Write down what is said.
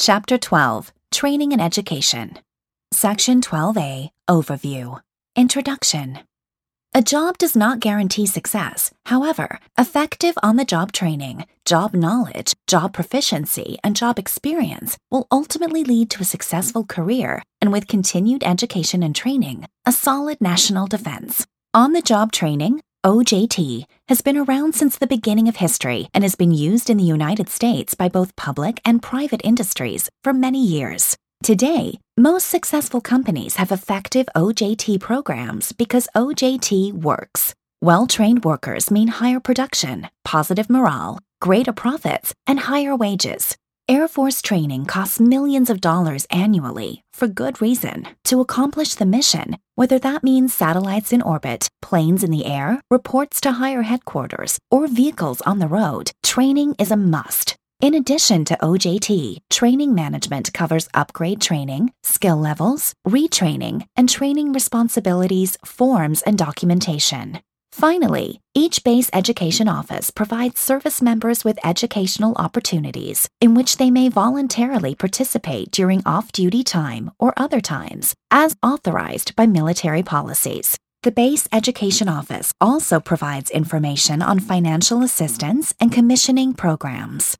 Chapter 12, Training and Education. Section 12A, Overview. Introduction. A job does not guarantee success. However, effective on-the-job training, job knowledge, job proficiency, and job experience will ultimately lead to a successful career, and with continued education and training, a solid national defense. On-the-job training, OJT, has been around since the beginning of history and has been used in the United States by both public and private industries for many years. Today, most successful companies have effective OJT programs because OJT works. Well-trained workers mean higher production, positive morale, greater profits, and higher wages. Air Force training costs millions of dollars annually, for good reason, to accomplish the mission, whether that means satellites in orbit, planes in the air, reports to higher headquarters, or vehicles on the road. Training is a must. In addition to OJT, training management covers upgrade training, skill levels, retraining, and training responsibilities, forms, and documentation. Finally, each base education office provides service members with educational opportunities in which they may voluntarily participate during off-duty time or other times, as authorized by military policies. The Base Education Office also provides information on financial assistance and commissioning programs.